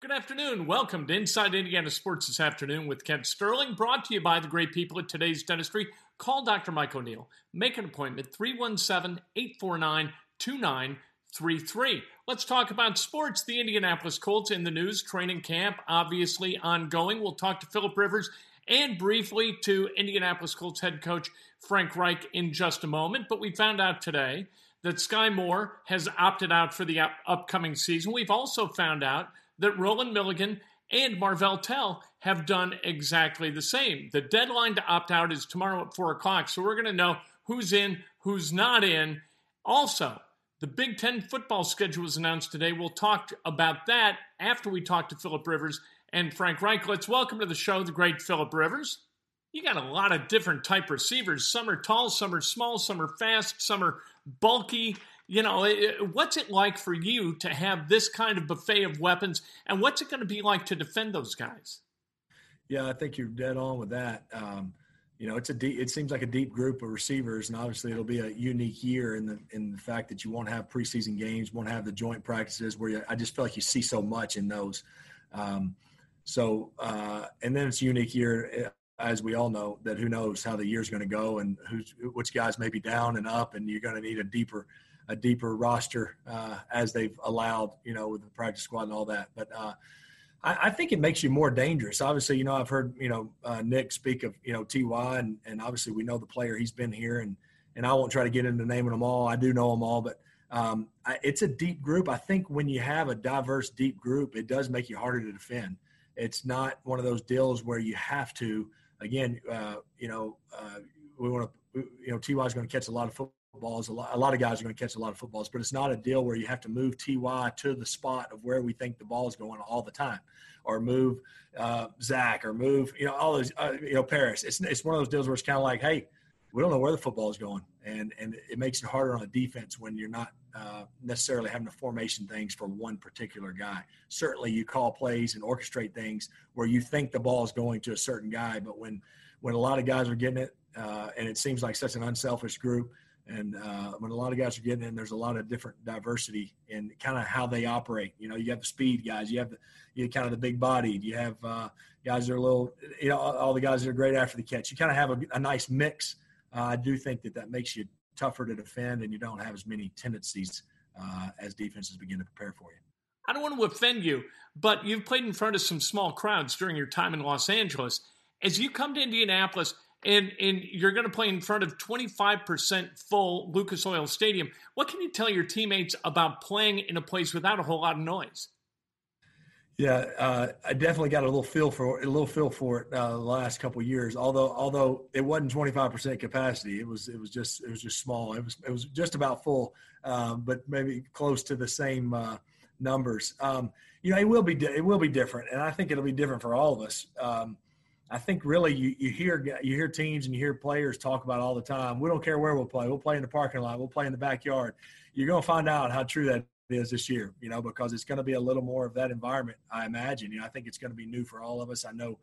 Good afternoon. Welcome to Inside Indiana Sports This Afternoon with Kent Sterling, brought to you by the great people at Today's Dentistry. Call Dr. Mike O'Neill. Make an appointment, 317-849-2933. Let's talk about sports. The Indianapolis Colts in the news. Training camp, obviously ongoing. We'll talk to Philip Rivers and briefly to Indianapolis Colts head coach Frank Reich in just a moment. But we found out today that Sky Moore has opted out for the upcoming season. We've also found out that Roland Milligan and Marvell Tell have done exactly the same. The deadline to opt out is tomorrow at 4 o'clock, so we're going to know who's in, who's not in. Also, the Big Ten football schedule was announced today. We'll talk about that after we talk to Philip Rivers and Frank Reich. Let's welcome to the show the great Philip Rivers. You got a lot of different type receivers. Some are tall, some are small, some are fast, some are bulky. You know, what's it like for you to have this kind of buffet of weapons, and what's it going to be like to defend those guys? Yeah, I think you're dead on with that. You know, it seems like a deep group of receivers, and obviously it'll be a unique year in the fact that you won't have preseason games, won't have the joint practices where I just feel like you see so much in those. And then it's a unique year, as we all know, that who knows how the year's going to go and which guys may be down and up, and you're going to need a deeper roster as they've allowed, you know, with the practice squad and all that. But I think it makes you more dangerous. Obviously, you know, I've heard, you know, Nick speak of, you know, T.Y. and obviously we know the player. He's been here, and I won't try to get into naming them all. I do know them all, but it's a deep group. I think when you have a diverse, deep group, it does make you harder to defend. It's not one of those deals where you have to, again, we want to, you know, T.Y. is going to catch a lot of footballs. A lot of guys are going to catch a lot of footballs, but it's not a deal where you have to move T.Y. to the spot of where we think the ball is going all the time, or move Zach, or move, you know, all those, you know, Paris. It's one of those deals where it's kind of like, hey, we don't know where the football is going, and it makes it harder on the defense when you're not necessarily having to formation things for one particular guy. Certainly, you call plays and orchestrate things where you think the ball is going to a certain guy, but when a lot of guys are getting it, and it seems like such an unselfish group. And when a lot of guys are getting in, there's a lot of different diversity in kind of how they operate. You know, you have the speed guys, you kind of the big bodied, you have guys that are a little, you know, all the guys that are great after the catch. You kind of have a nice mix. I do think that makes you tougher to defend, and you don't have as many tendencies as defenses begin to prepare for you. I don't want to offend you, but you've played in front of some small crowds during your time in Los Angeles. As you come to Indianapolis, and you're going to play in front of 25% full Lucas Oil Stadium. What can you tell your teammates about playing in a place without a whole lot of noise? Yeah, I definitely got a little feel for it the last couple of years. Although it wasn't 25% capacity, it was just small. It was just about full, but maybe close to the same numbers. You know, it will be different, and I think it'll be different for all of us. I think really you hear teams and you hear players talk about all the time. We don't care where we'll play. We'll play in the parking lot. We'll play in the backyard. You're going to find out how true that is this year, you know, because it's going to be a little more of that environment, I imagine. You know, I think it's going to be new for all of us. I know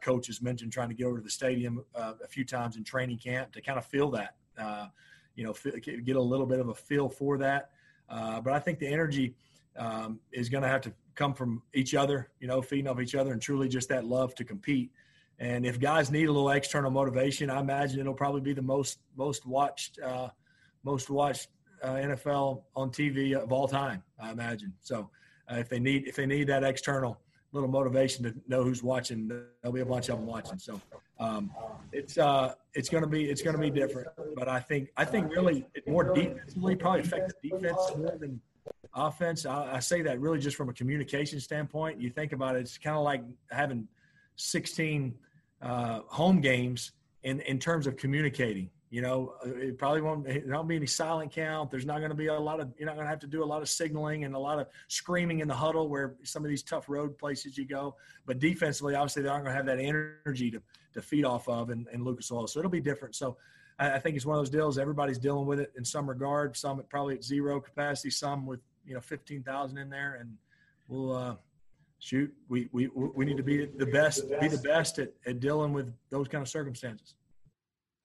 Coach has mentioned trying to get over to the stadium a few times in training camp to kind of feel that, you know, get a little bit of a feel for that. But I think the energy is going to have to come from each other, you know, feeding off each other and truly just that love to compete. And if guys need a little external motivation, I imagine it'll probably be the most watched NFL on TV of all time, I imagine. So if they need that external little motivation to know who's watching, there'll be a bunch of them watching. So it's going to be different, but I think really more defensively probably affect the defense more than offense. I say that really just from a communication standpoint. You think about it, it's kind of like having 16 home games in terms of communicating. You know, it probably won't be any silent count. There's not going to be you're not going to have to do a lot of signaling and a lot of screaming in the huddle where some of these tough road places you go. But defensively, obviously, they aren't going to have that energy to feed off of in Lucas Oil. So it'll be different. So I think it's one of those deals. Everybody's dealing with it in some regard, some probably at zero capacity, some with, you know, 15,000 in there. And we'll we need to be the best at dealing with those kind of circumstances.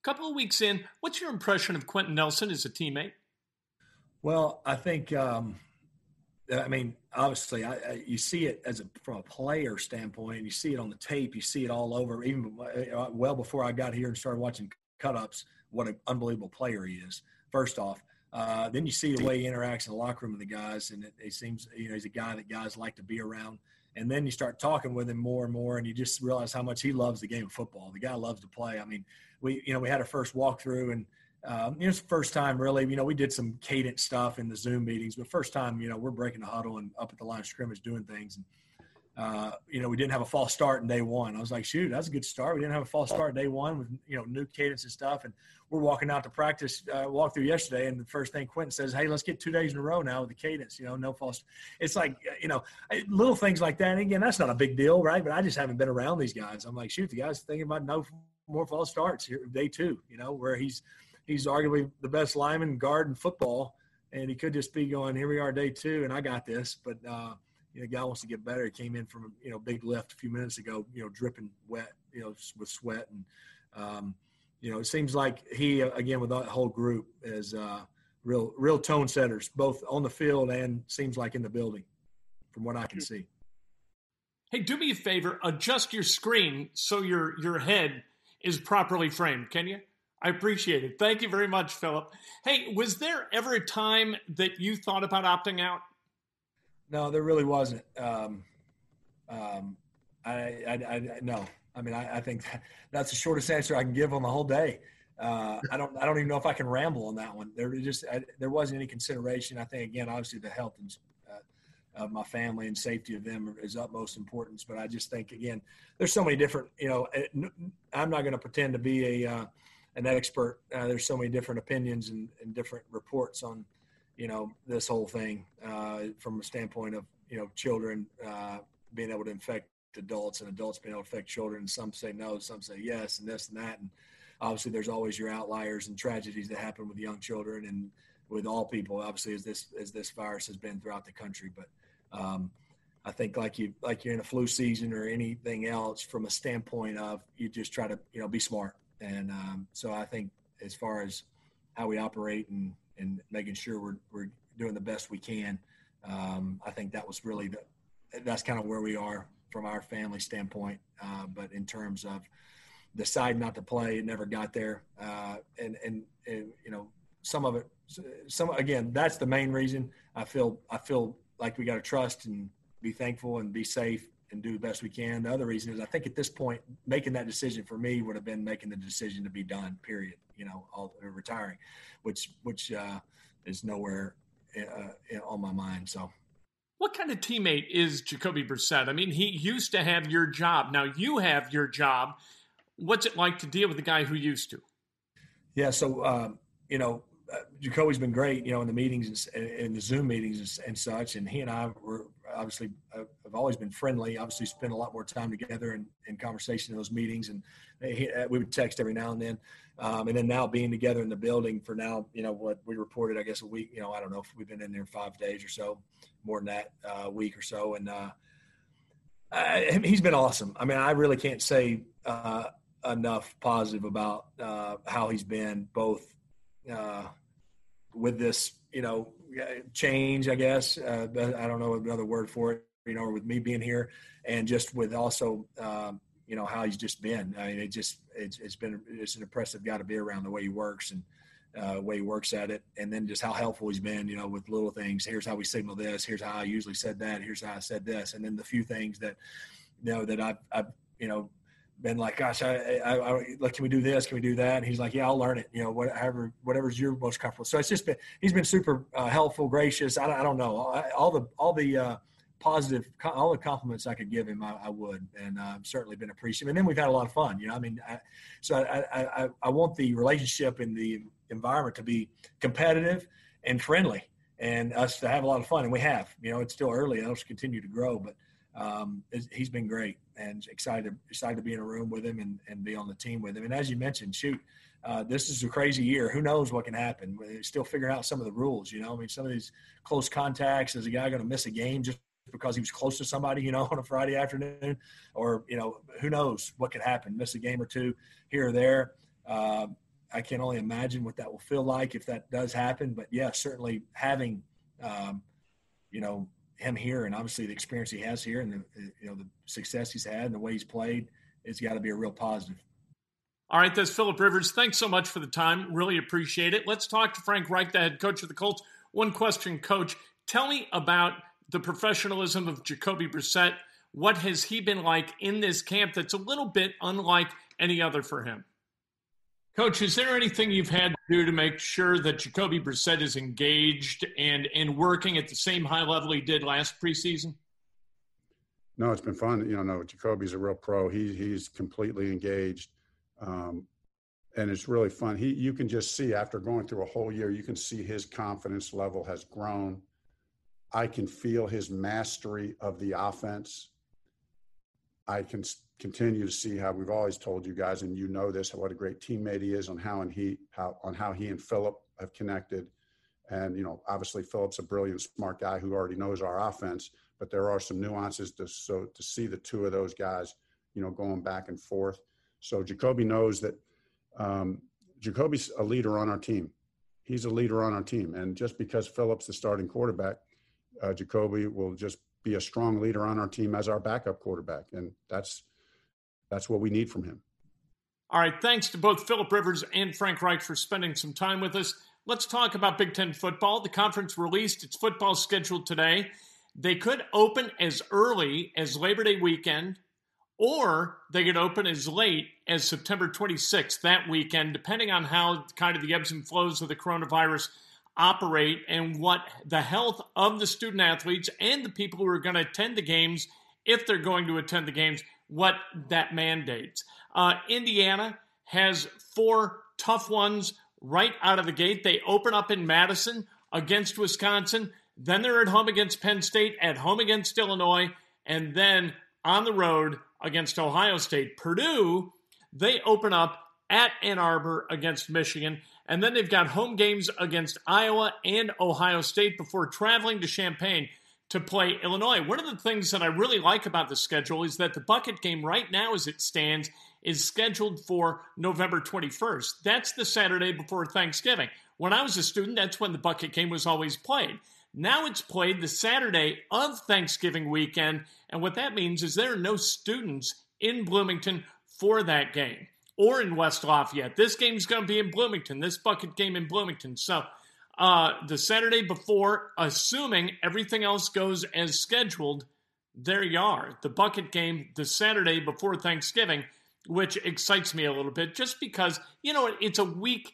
Couple of weeks in, what's your impression of Quentin Nelson as a teammate? Well, I think, obviously, you see it from a player standpoint. You see it on the tape. You see it all over. Even well before I got here and started watching cut-ups, what an unbelievable player he is, first off. Then you see the way he interacts in the locker room with the guys, and it seems, you know, he's a guy that guys like to be around. And then you start talking with him more and more, and you just realize how much he loves the game of football. The guy loves to play. I mean, we had our first walkthrough, and it was the first time really, you know, we did some cadence stuff in the Zoom meetings, but first time, you know, we're breaking the huddle and up at the line of scrimmage doing things. And, you know, we didn't have a false start in day one. I was like, shoot, that's a good start. We didn't have a false start day one with, you know, new cadence and stuff. And we're walking out to practice, walkthrough yesterday. And the first thing Quentin says, hey, let's get 2 days in a row now with the cadence, you know, no false. It's like, you know, little things like that. And again, that's not a big deal, right? But I just haven't been around these guys. I'm like, shoot, the guy's thinking about no more false starts here day two, you know, where he's arguably the best lineman guard in football. And he could just be going, here we are day two. And I got this, but, you know, the guy wants to get better. He came in from, you know, big lift a few minutes ago, you know, dripping wet, you know, with sweat. And, you know, it seems like he, again, with that whole group is real tone setters, both on the field and seems like in the building from what I can see. Hey, do me a favor. Adjust your screen so your head is properly framed, can you? I appreciate it. Thank you very much, Philip. Hey, was there ever a time that you thought about opting out? No, there really wasn't. No. I mean, I think that's the shortest answer I can give on the whole day. I don't even know if I can ramble on that one. There wasn't any consideration. I think, again, obviously the health and, of my family and safety of them is utmost importance. But I just think, again, there's so many different, you know, I'm not going to pretend to be an expert. There's so many different opinions and different reports on, you know, this whole thing from a standpoint of, you know, children being able to infect adults and adults being able to infect children. And some say no, some say yes, and this and that. And obviously there's always your outliers and tragedies that happen with young children and with all people, obviously, as this virus has been throughout the country. But I think like you're in a flu season or anything else from a standpoint of you just try to, you know, be smart. And so I think as far as how we operate and making sure we're doing the best we can. I think that was really that's kind of where we are from our family standpoint. But in terms of deciding not to play, it never got there. And you know, some of it, that's the main reason. I feel like we got to trust and be thankful and be safe and do the best we can. The other reason is I think at this point, making that decision for me would have been making the decision to be done, period, you know, retiring, which is nowhere on my mind. So what kind of teammate is Jacoby Brissett? I mean, he used to have your job. Now you have your job. What's it like to deal with the guy who used to? Yeah. So, you know, Jacoby's been great, you know, in the meetings and in the Zoom meetings and such. And he and I were obviously I've always been friendly. Obviously, spent a lot more time together in conversation in those meetings, and we would text every now and then. And then now being together in the building for now, you know, what we reported, I guess a week. You know, I don't know if we've been in there 5 days or so, more than that, a week or so. And he's been awesome. I mean, I really can't say enough positive about how he's been, both with this, you know, change, I guess. I don't know another word for it, you know, with me being here, and just with also, you know, how he's just been. I mean, it's an impressive guy to be around, the way he works and the way he works at it. And then just how helpful he's been, you know, with little things. Here's how we signal this. Here's how I usually said that. Here's how I said this. And then the few things that, you know, that I've you know, been like, gosh, like, can we do this? Can we do that? And he's like, yeah, I'll learn it. You know, whatever's you're most comfortable. So it's just been, he's been super helpful, gracious. I don't know. All the positive, all the compliments I could give him, I would, and I've certainly been appreciative. And then we've had a lot of fun, you know, I mean, I want the relationship and the environment to be competitive and friendly, and us to have a lot of fun. And we have, you know, it's still early. It'll continue to grow, but he's been great, and excited to be in a room with him and be on the team with him. And as you mentioned, this is a crazy year. Who knows what can happen? We're still figuring out some of the rules, you know, I mean, some of these close contacts. Is a guy going to miss a game just because he was close to somebody, you know, on a Friday afternoon? Or, you know, who knows what could happen? Miss a game or two here or there. I can only imagine what that will feel like if that does happen. But yeah, certainly having, you know, him here, and obviously the experience he has here, and the success he's had, and the way he's played, it's got to be a real positive. All right, that's Philip Rivers. Thanks so much for the time. Really appreciate it. Let's talk to Frank Reich, the head coach of the Colts. One question, Coach. Tell me about the professionalism of Jacoby Brissett. What has he been like in this camp that's a little bit unlike any other for him? Coach, is there anything you've had to do to make sure that Jacoby Brissett is engaged and working at the same high level he did last preseason? No, it's been fun. You know, no, Jacoby's a real pro. He's completely engaged, and it's really fun. You can just see, after going through a whole year, you can see his confidence level has grown. I can feel his mastery of the offense. I can continue to see how we've always told you guys, and you know this, what a great teammate he is, on how he and Philip have connected. And, you know, obviously Philip's a brilliant, smart guy who already knows our offense, but there are some nuances to see the two of those guys, you know, going back and forth. So Jacoby knows that Jacoby's a leader on our team. He's a leader on our team. And just because Philip's the starting quarterback, Jacoby will just be a strong leader on our team as our backup quarterback. And that's what we need from him. All right. Thanks to both Philip Rivers and Frank Reich for spending some time with us. Let's talk about Big Ten football. The conference released its football schedule today. They could open as early as Labor Day weekend, or they could open as late as September 26th, that weekend, depending on how kind of the ebbs and flows of the coronavirus operate and what the health of the student athletes and the people who are going to attend the games, if they're going to attend the games, what that mandates. Indiana has 4 tough ones right out of the gate. They open up in Madison against Wisconsin. Then they're at home against Penn State, at home against Illinois, and then on the road against Ohio State. Purdue, they open up at Ann Arbor against Michigan. And then they've got home games against Iowa and Ohio State before traveling to Champaign to play Illinois. One of the things that I really like about the schedule is that the bucket game right now, as it stands, is scheduled for November 21st. That's the Saturday before Thanksgiving. When I was a student, that's when the bucket game was always played. Now it's played the Saturday of Thanksgiving weekend. And what that means is there are no students in Bloomington for that game, or in West Lafayette. This game's going to be in Bloomington, this bucket game in Bloomington. So the Saturday before, assuming everything else goes as scheduled, there you are. The bucket game, the Saturday before Thanksgiving, which excites me a little bit just because, you know, it's a week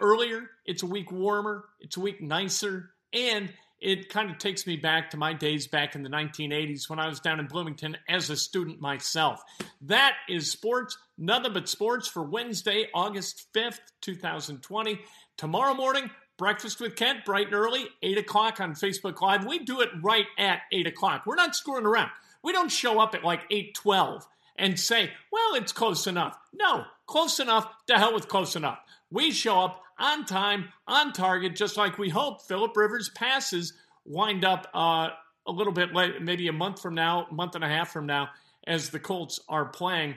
earlier, it's a week warmer, it's a week nicer, and it kind of takes me back to my days back in the 1980s when I was down in Bloomington as a student myself. That is sports, nothing but sports for Wednesday, August 5th, 2020. Tomorrow morning, Breakfast with Kent, bright and early, 8 o'clock on Facebook Live. We do it right at 8 o'clock. We're not screwing around. We don't show up at like 8:12 and say, well, it's close enough. No, close enough, to hell with close enough. We show up on time, on target, just like we hope. Philip Rivers' passes wind up a little bit late, maybe a month from now, month and a half from now, as the Colts are playing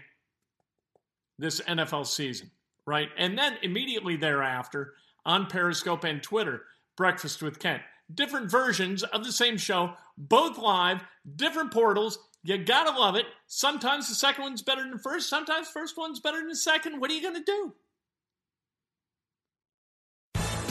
this NFL season, right? And then immediately thereafter, on Periscope and Twitter, Breakfast with Kent. Different versions of the same show, both live, different portals. You gotta love it. Sometimes the second one's better than the first. Sometimes the first one's better than the second. What are you gonna do?